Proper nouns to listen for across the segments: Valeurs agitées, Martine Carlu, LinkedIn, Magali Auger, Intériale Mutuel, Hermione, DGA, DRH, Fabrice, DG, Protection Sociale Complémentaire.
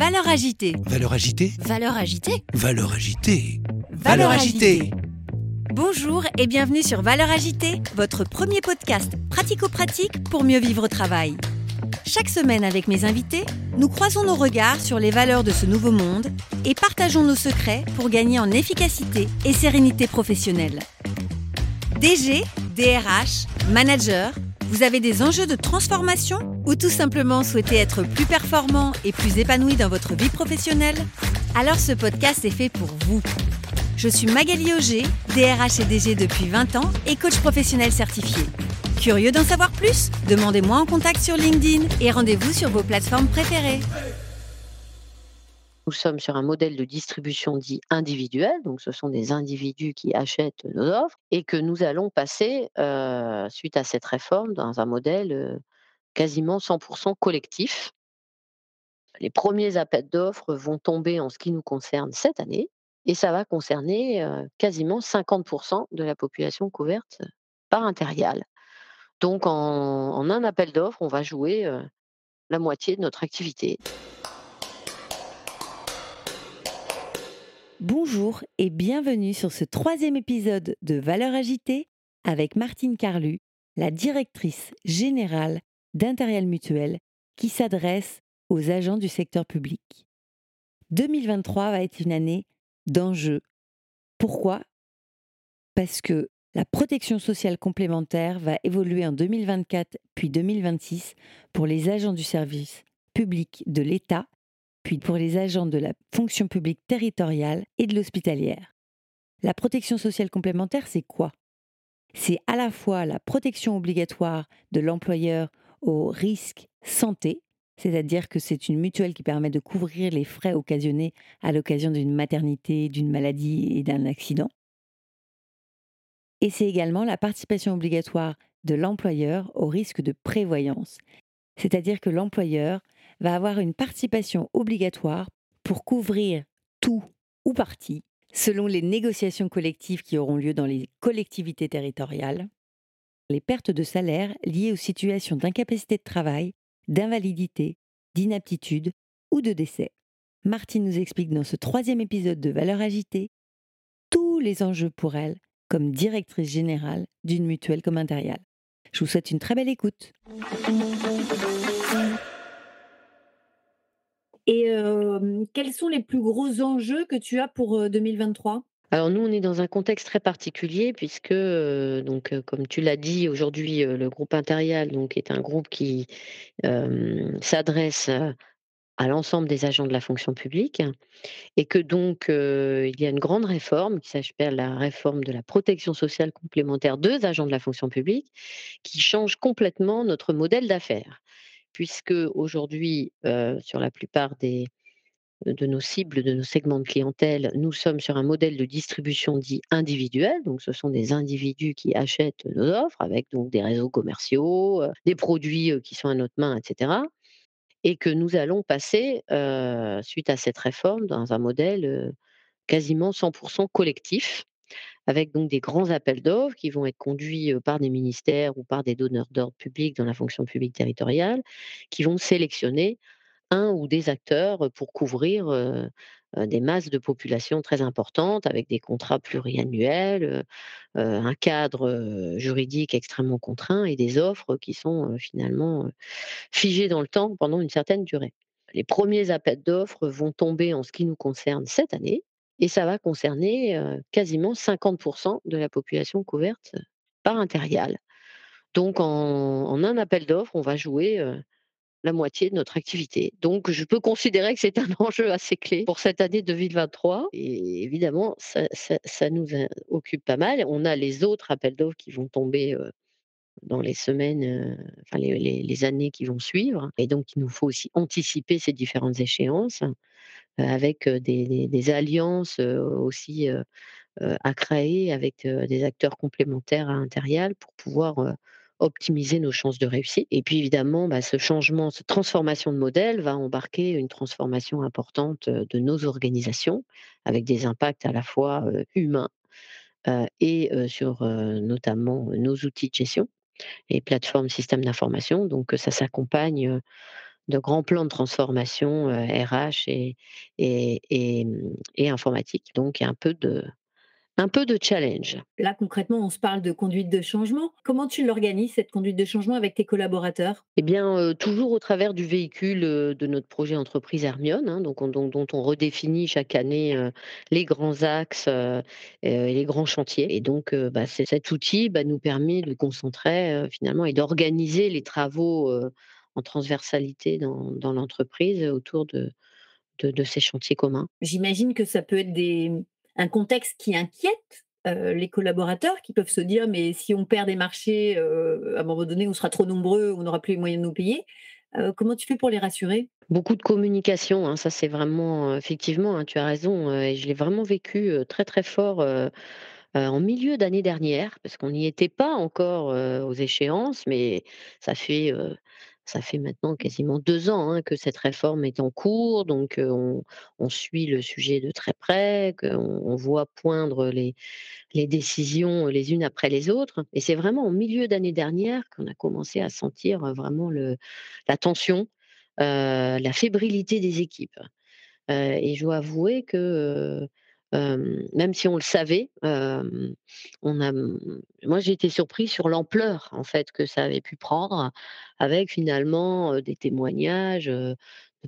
Valeurs agitées. Valeurs agitées. Valeurs agitées. Valeurs agitées. Valeurs agitées. Bonjour et bienvenue sur Valeurs agitées, votre premier podcast pratico-pratique pour mieux vivre au travail. Chaque semaine avec mes invités, nous croisons nos regards sur les valeurs de ce nouveau monde et partageons nos secrets pour gagner en efficacité et sérénité professionnelle. DG, DRH, manager, vous avez des enjeux de transformation ou tout simplement souhaitez être plus performant et plus épanoui dans votre vie professionnelle? Alors ce podcast est fait pour vous. Je suis Magali Auger, DRH et DG depuis 20 ans et coach professionnel certifié. Curieux d'en savoir plus? Demandez-moi en contact sur LinkedIn et rendez-vous sur vos plateformes préférées. Nous sommes sur un modèle de distribution dit individuel, donc ce sont des individus qui achètent nos offres et que nous allons passer, suite à cette réforme, dans un modèle quasiment 100% collectif. Les premiers appels d'offres vont tomber en ce qui nous concerne cette année et ça va concerner quasiment 50% de la population couverte par Intériale. Donc en un appel d'offres, on va jouer la moitié de notre activité. Bonjour et bienvenue sur ce 3e épisode de Valeurs agitées avec Martine Carlu, la directrice générale d'Intériale Mutuel qui s'adresse aux agents du secteur public. 2023 va être une année d'enjeux. Pourquoi ? Parce que la protection sociale complémentaire va évoluer en 2024 puis 2026 pour les agents du service public de l'État, puis pour les agents de la fonction publique territoriale et de l'hospitalière. La protection sociale complémentaire, c'est quoi ? C'est à la fois la protection obligatoire de l'employeur au risque santé, c'est-à-dire que c'est une mutuelle qui permet de couvrir les frais occasionnés à l'occasion d'une maternité, d'une maladie et d'un accident. Et c'est également la participation obligatoire de l'employeur au risque de prévoyance, c'est-à-dire que l'employeur va avoir une participation obligatoire pour couvrir tout ou partie, selon les négociations collectives qui auront lieu dans les collectivités territoriales, les pertes de salaire liées aux situations d'incapacité de travail, d'invalidité, d'inaptitude ou de décès. Martine nous explique dans ce 3e épisode de Valeurs agitées tous les enjeux pour elle comme directrice générale d'une mutuelle comme Intériale. Je vous souhaite une très belle écoute. Et quels sont les plus gros enjeux que tu as pour 2023 ? Alors nous, on est dans un contexte très particulier puisque, comme tu l'as dit, aujourd'hui, le groupe Intériale est un groupe qui s'adresse à l'ensemble des agents de la fonction publique et que donc il y a une grande réforme qui s'appelle la réforme de la protection sociale complémentaire des agents de la fonction publique qui change complètement notre modèle d'affaires. Puisque aujourd'hui, sur la plupart de nos cibles, de nos segments de clientèle, nous sommes sur un modèle de distribution dit individuel. Donc, ce sont des individus qui achètent nos offres avec donc des réseaux commerciaux, des produits qui sont à notre main, etc. Et que nous allons passer, suite à cette réforme, dans un modèle quasiment 100% collectif, avec donc des grands appels d'offres qui vont être conduits par des ministères ou par des donneurs d'ordre publics dans la fonction publique territoriale, qui vont sélectionner un ou des acteurs pour couvrir des masses de population très importantes avec des contrats pluriannuels, un cadre juridique extrêmement contraint et des offres qui sont finalement figées dans le temps pendant une certaine durée. Les premiers appels d'offres vont tomber en ce qui nous concerne cette année, et ça va concerner quasiment 50% de la population couverte par Intériale. Donc, en un appel d'offres, on va jouer la moitié de notre activité. Donc, je peux considérer que c'est un enjeu assez clé pour cette année 2023. Et évidemment, ça nous occupe pas mal. On a les autres appels d'offres qui vont tomber dans les semaines, les années qui vont suivre. Et donc, il nous faut aussi anticiper ces différentes échéances, avec des alliances aussi à créer avec des acteurs complémentaires à Intériale pour pouvoir optimiser nos chances de réussite. Et puis évidemment, ce changement, cette transformation de modèle va embarquer une transformation importante de nos organisations avec des impacts à la fois humains et sur notamment nos outils de gestion et plateformes systèmes d'information. Donc ça s'accompagne de grands plans de transformation RH et informatique. Donc, il y a un peu de challenge. Là, concrètement, on se parle de conduite de changement. Comment tu l'organises, cette conduite de changement, avec tes collaborateurs ? Eh bien, toujours au travers du véhicule de notre projet entreprise Hermione, hein, dont on redéfinit chaque année les grands axes et les grands chantiers. Et donc, cet outil nous permet de concentrer finalement et d'organiser les travaux en transversalité dans l'entreprise autour de ces chantiers communs. J'imagine que ça peut être un contexte qui inquiète les collaborateurs, qui peuvent se dire « mais si on perd des marchés, à un moment donné, on sera trop nombreux, on n'aura plus les moyens de nous payer ». Comment tu fais pour les rassurer ? Beaucoup de communication, hein, ça c'est vraiment, effectivement, hein, tu as raison, et je l'ai vraiment vécu très très fort en milieu d'année dernière, parce qu'on n'y était pas encore aux échéances, mais ça fait maintenant quasiment 2 ans hein, que cette réforme est en cours, donc on suit le sujet de très près, on voit poindre les décisions les unes après les autres. Et c'est vraiment au milieu d'année dernière qu'on a commencé à sentir vraiment la tension, la fébrilité des équipes. Et je dois avouer que même si on le savait, moi j'ai été surprise sur l'ampleur en fait que ça avait pu prendre, avec finalement des témoignages de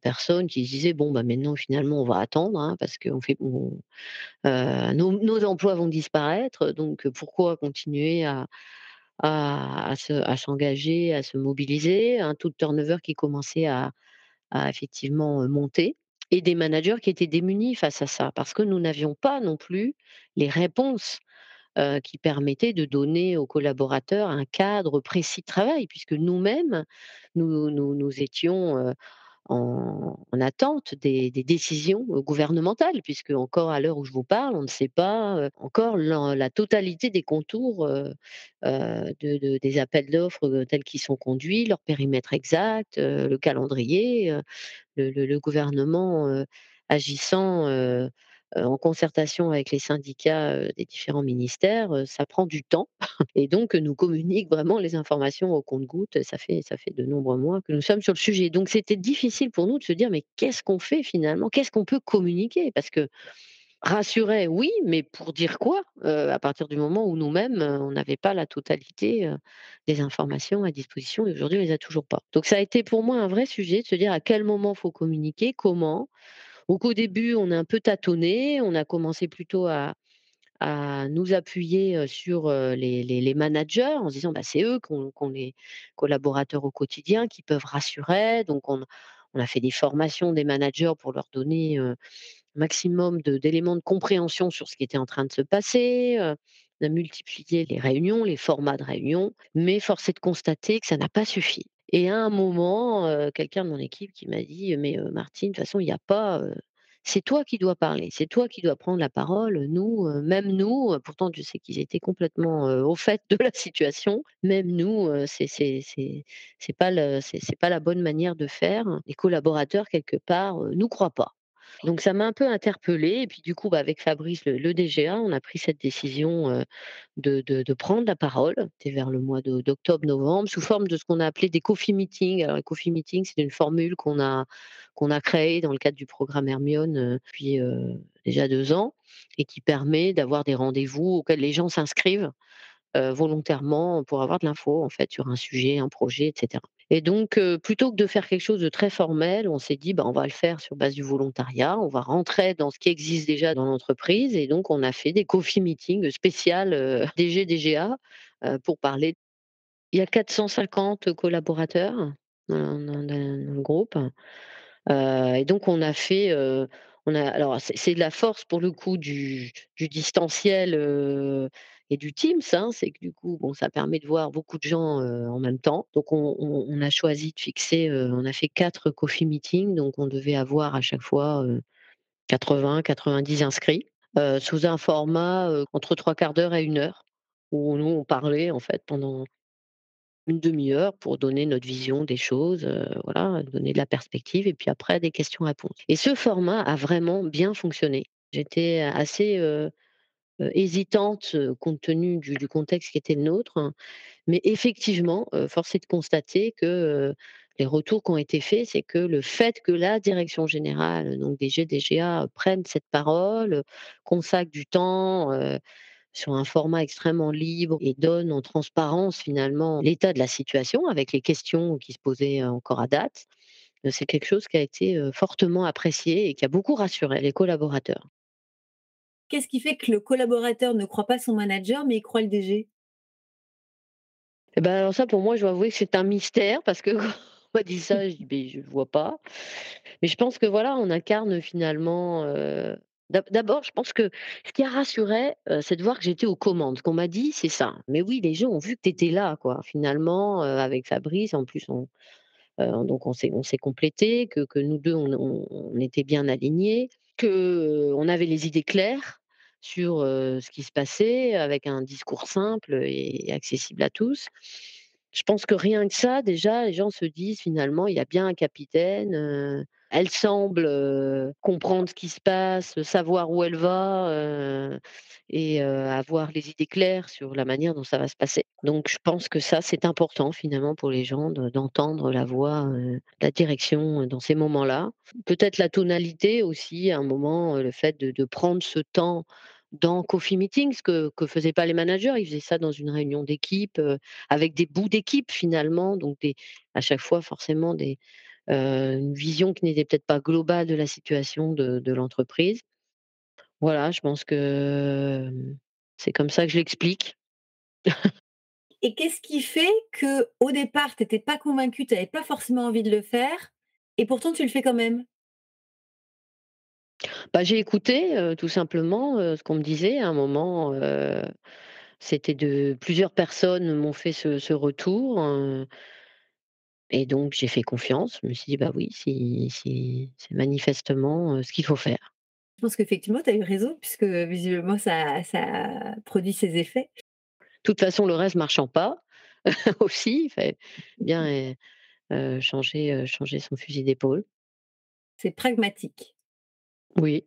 personnes qui se disaient bon bah maintenant finalement on va attendre hein, parce que nos emplois vont disparaître, donc pourquoi continuer à s'engager, à se mobiliser, un taux de turnover qui commençait à effectivement monter. Et des managers qui étaient démunis face à ça, parce que nous n'avions pas non plus les réponses qui permettaient de donner aux collaborateurs un cadre précis de travail, puisque nous-mêmes, nous étions en attente des décisions gouvernementales, puisque encore à l'heure où je vous parle, on ne sait pas encore la totalité des contours des appels d'offres tels qu'ils sont conduits, leur périmètre exact, le calendrier, le gouvernement agissant en concertation avec les syndicats des différents ministères, ça prend du temps et donc nous communique vraiment les informations au compte-gouttes. Ça fait de nombreux mois que nous sommes sur le sujet. Donc c'était difficile pour nous de se dire mais qu'est-ce qu'on fait finalement ? Qu'est-ce qu'on peut communiquer ? Parce que rassurer, oui, mais pour dire quoi à partir du moment où nous-mêmes, on n'avait pas la totalité des informations à disposition et aujourd'hui, on ne les a toujours pas. Donc ça a été pour moi un vrai sujet de se dire à quel moment il faut communiquer, comment. Donc au début, on a un peu tâtonné, on a commencé plutôt à nous appuyer sur les managers en se disant bah, c'est eux qu'on les collaborateurs au quotidien qui peuvent rassurer. Donc on a fait des formations des managers pour leur donner un maximum d'éléments de compréhension sur ce qui était en train de se passer. On a multiplié les réunions, les formats de réunions, mais force est de constater que ça n'a pas suffi. Et à un moment, quelqu'un de mon équipe qui m'a dit « Mais Martine, de toute façon, il n'y a pas… c'est toi qui dois parler, c'est toi qui dois prendre la parole. Nous, même nous, pourtant je sais qu'ils étaient complètement au fait de la situation, même nous, c'est pas la bonne manière de faire. Les collaborateurs, quelque part, nous croient pas. » Donc ça m'a un peu interpellée et puis du coup avec Fabrice, le DGA, on a pris cette décision de prendre la parole. C'était vers le mois d'octobre-novembre sous forme de ce qu'on a appelé des coffee meetings. Alors les coffee meetings, c'est une formule qu'on a créée dans le cadre du programme Hermione depuis déjà 2 ans et qui permet d'avoir des rendez-vous auxquels les gens s'inscrivent volontairement pour avoir de l'info en fait sur un sujet, un projet, etc. Et donc, plutôt que de faire quelque chose de très formel, on s'est dit, on va le faire sur base du volontariat, on va rentrer dans ce qui existe déjà dans l'entreprise. Et donc, on a fait des coffee meetings spéciales DG-DGA pour parler. Il y a 450 collaborateurs dans le groupe. Et donc, on a fait... alors, c'est de la force, pour le coup, du distanciel... et du Teams, hein, c'est que du coup, ça permet de voir beaucoup de gens en même temps. Donc, on a choisi de fixer, on a fait 4 coffee meetings, donc on devait avoir à chaque fois 80-90 inscrits, sous un format entre 3/4 d'heure et 1 heure, où nous, on parlait en fait pendant une demi-heure pour donner notre vision des choses, voilà, donner de la perspective, et puis après, des questions-réponses. Et ce format a vraiment bien fonctionné. J'étais assez... hésitante compte tenu du contexte qui était le nôtre, mais effectivement, force est de constater que les retours qui ont été faits, c'est que le fait que la direction générale, donc DG, DGA, prenne cette parole, consacre du temps sur un format extrêmement libre et donne en transparence finalement l'état de la situation avec les questions qui se posaient encore à date, c'est quelque chose qui a été fortement apprécié et qui a beaucoup rassuré les collaborateurs. Qu'est-ce qui fait que le collaborateur ne croit pas son manager, mais il croit le DG ? Eh ben alors ça, pour moi, je dois avouer que c'est un mystère, parce que quand on m'a dit ça, je dis, mais je ne vois pas. Mais je pense que voilà, on incarne finalement... D'abord, je pense que ce qui a rassuré, c'est de voir que j'étais aux commandes, qu'on m'a dit, c'est ça. Mais oui, les gens ont vu que tu étais là, quoi. Finalement, avec Fabrice, en plus, donc on s'est complété, que nous deux, on était bien alignés, qu'on avait les idées claires sur ce qui se passait, avec un discours simple et accessible à tous. Je pense que rien que ça, déjà, les gens se disent finalement, il y a bien un capitaine, elle semble comprendre ce qui se passe, savoir où elle va et avoir les idées claires sur la manière dont ça va se passer. Donc je pense que ça, c'est important finalement pour les gens d'entendre la voix, la direction dans ces moments-là. Peut-être la tonalité aussi, à un moment, le fait de prendre ce temps dans coffee meetings, que ne faisaient pas les managers. Ils faisaient ça dans une réunion d'équipe, avec des bouts d'équipe finalement, donc à chaque fois forcément une vision qui n'était peut-être pas globale de la situation de l'entreprise. Voilà, je pense que c'est comme ça que je l'explique. Et qu'est-ce qui fait qu'au départ, tu n'étais pas convaincue, tu n'avais pas forcément envie de le faire, et pourtant tu le fais quand même ? Bah, j'ai écouté tout simplement ce qu'on me disait à un moment. C'était de plusieurs personnes m'ont fait ce retour. Et donc, j'ai fait confiance. Je me suis dit, bah oui, c'est manifestement ce qu'il faut faire. Je pense qu'effectivement, tu as eu raison, puisque visiblement, ça produit ses effets. De toute façon, le reste ne marchant pas aussi, il fallait bien changer son fusil d'épaule. C'est pragmatique. Oui.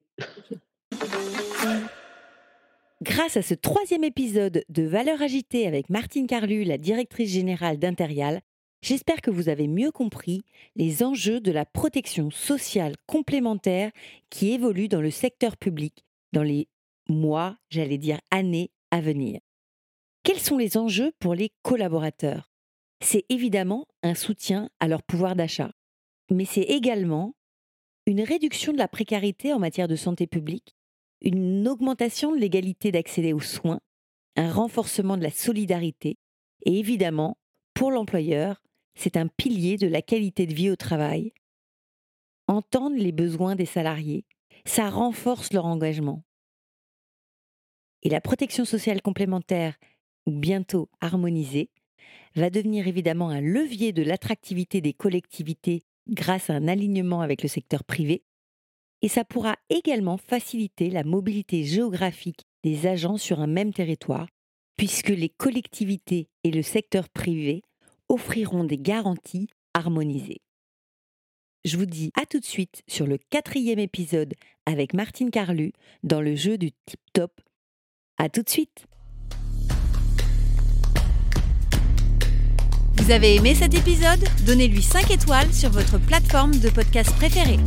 Grâce à ce 3e épisode de Valeurs agitées avec Martine Carlu, la directrice générale d'Intériale, j'espère que vous avez mieux compris les enjeux de la protection sociale complémentaire qui évolue dans le secteur public dans les mois, années à venir. Quels sont les enjeux pour les collaborateurs ? C'est évidemment un soutien à leur pouvoir d'achat, mais c'est également une réduction de la précarité en matière de santé publique, une augmentation de l'égalité d'accès aux soins, un renforcement de la solidarité et évidemment, pour l'employeur, c'est un pilier de la qualité de vie au travail. Entendre les besoins des salariés, ça renforce leur engagement. Et la protection sociale complémentaire, bientôt harmonisée, va devenir évidemment un levier de l'attractivité des collectivités grâce à un alignement avec le secteur privé, et ça pourra également faciliter la mobilité géographique des agents sur un même territoire, puisque les collectivités et le secteur privé offriront des garanties harmonisées. Je vous dis à tout de suite sur le 4e épisode avec Martine Carlu dans le jeu du tip-top. À tout de suite. Vous avez aimé cet épisode ? Donnez-lui 5 étoiles sur votre plateforme de podcast préférée.